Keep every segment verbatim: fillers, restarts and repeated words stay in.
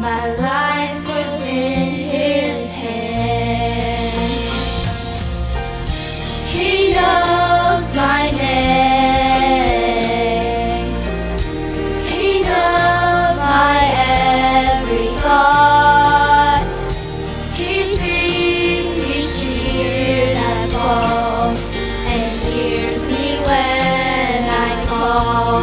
My life was in His hands. He knows my name. He knows my every thought. He sees each tear that falls and hears me when I call.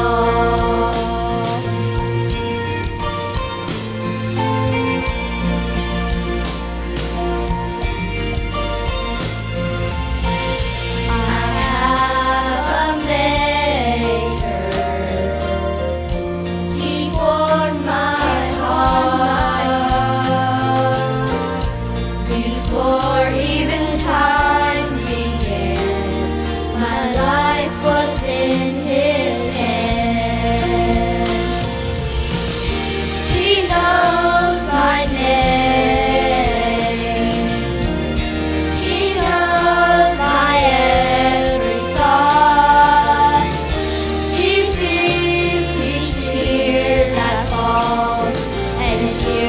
Thank you.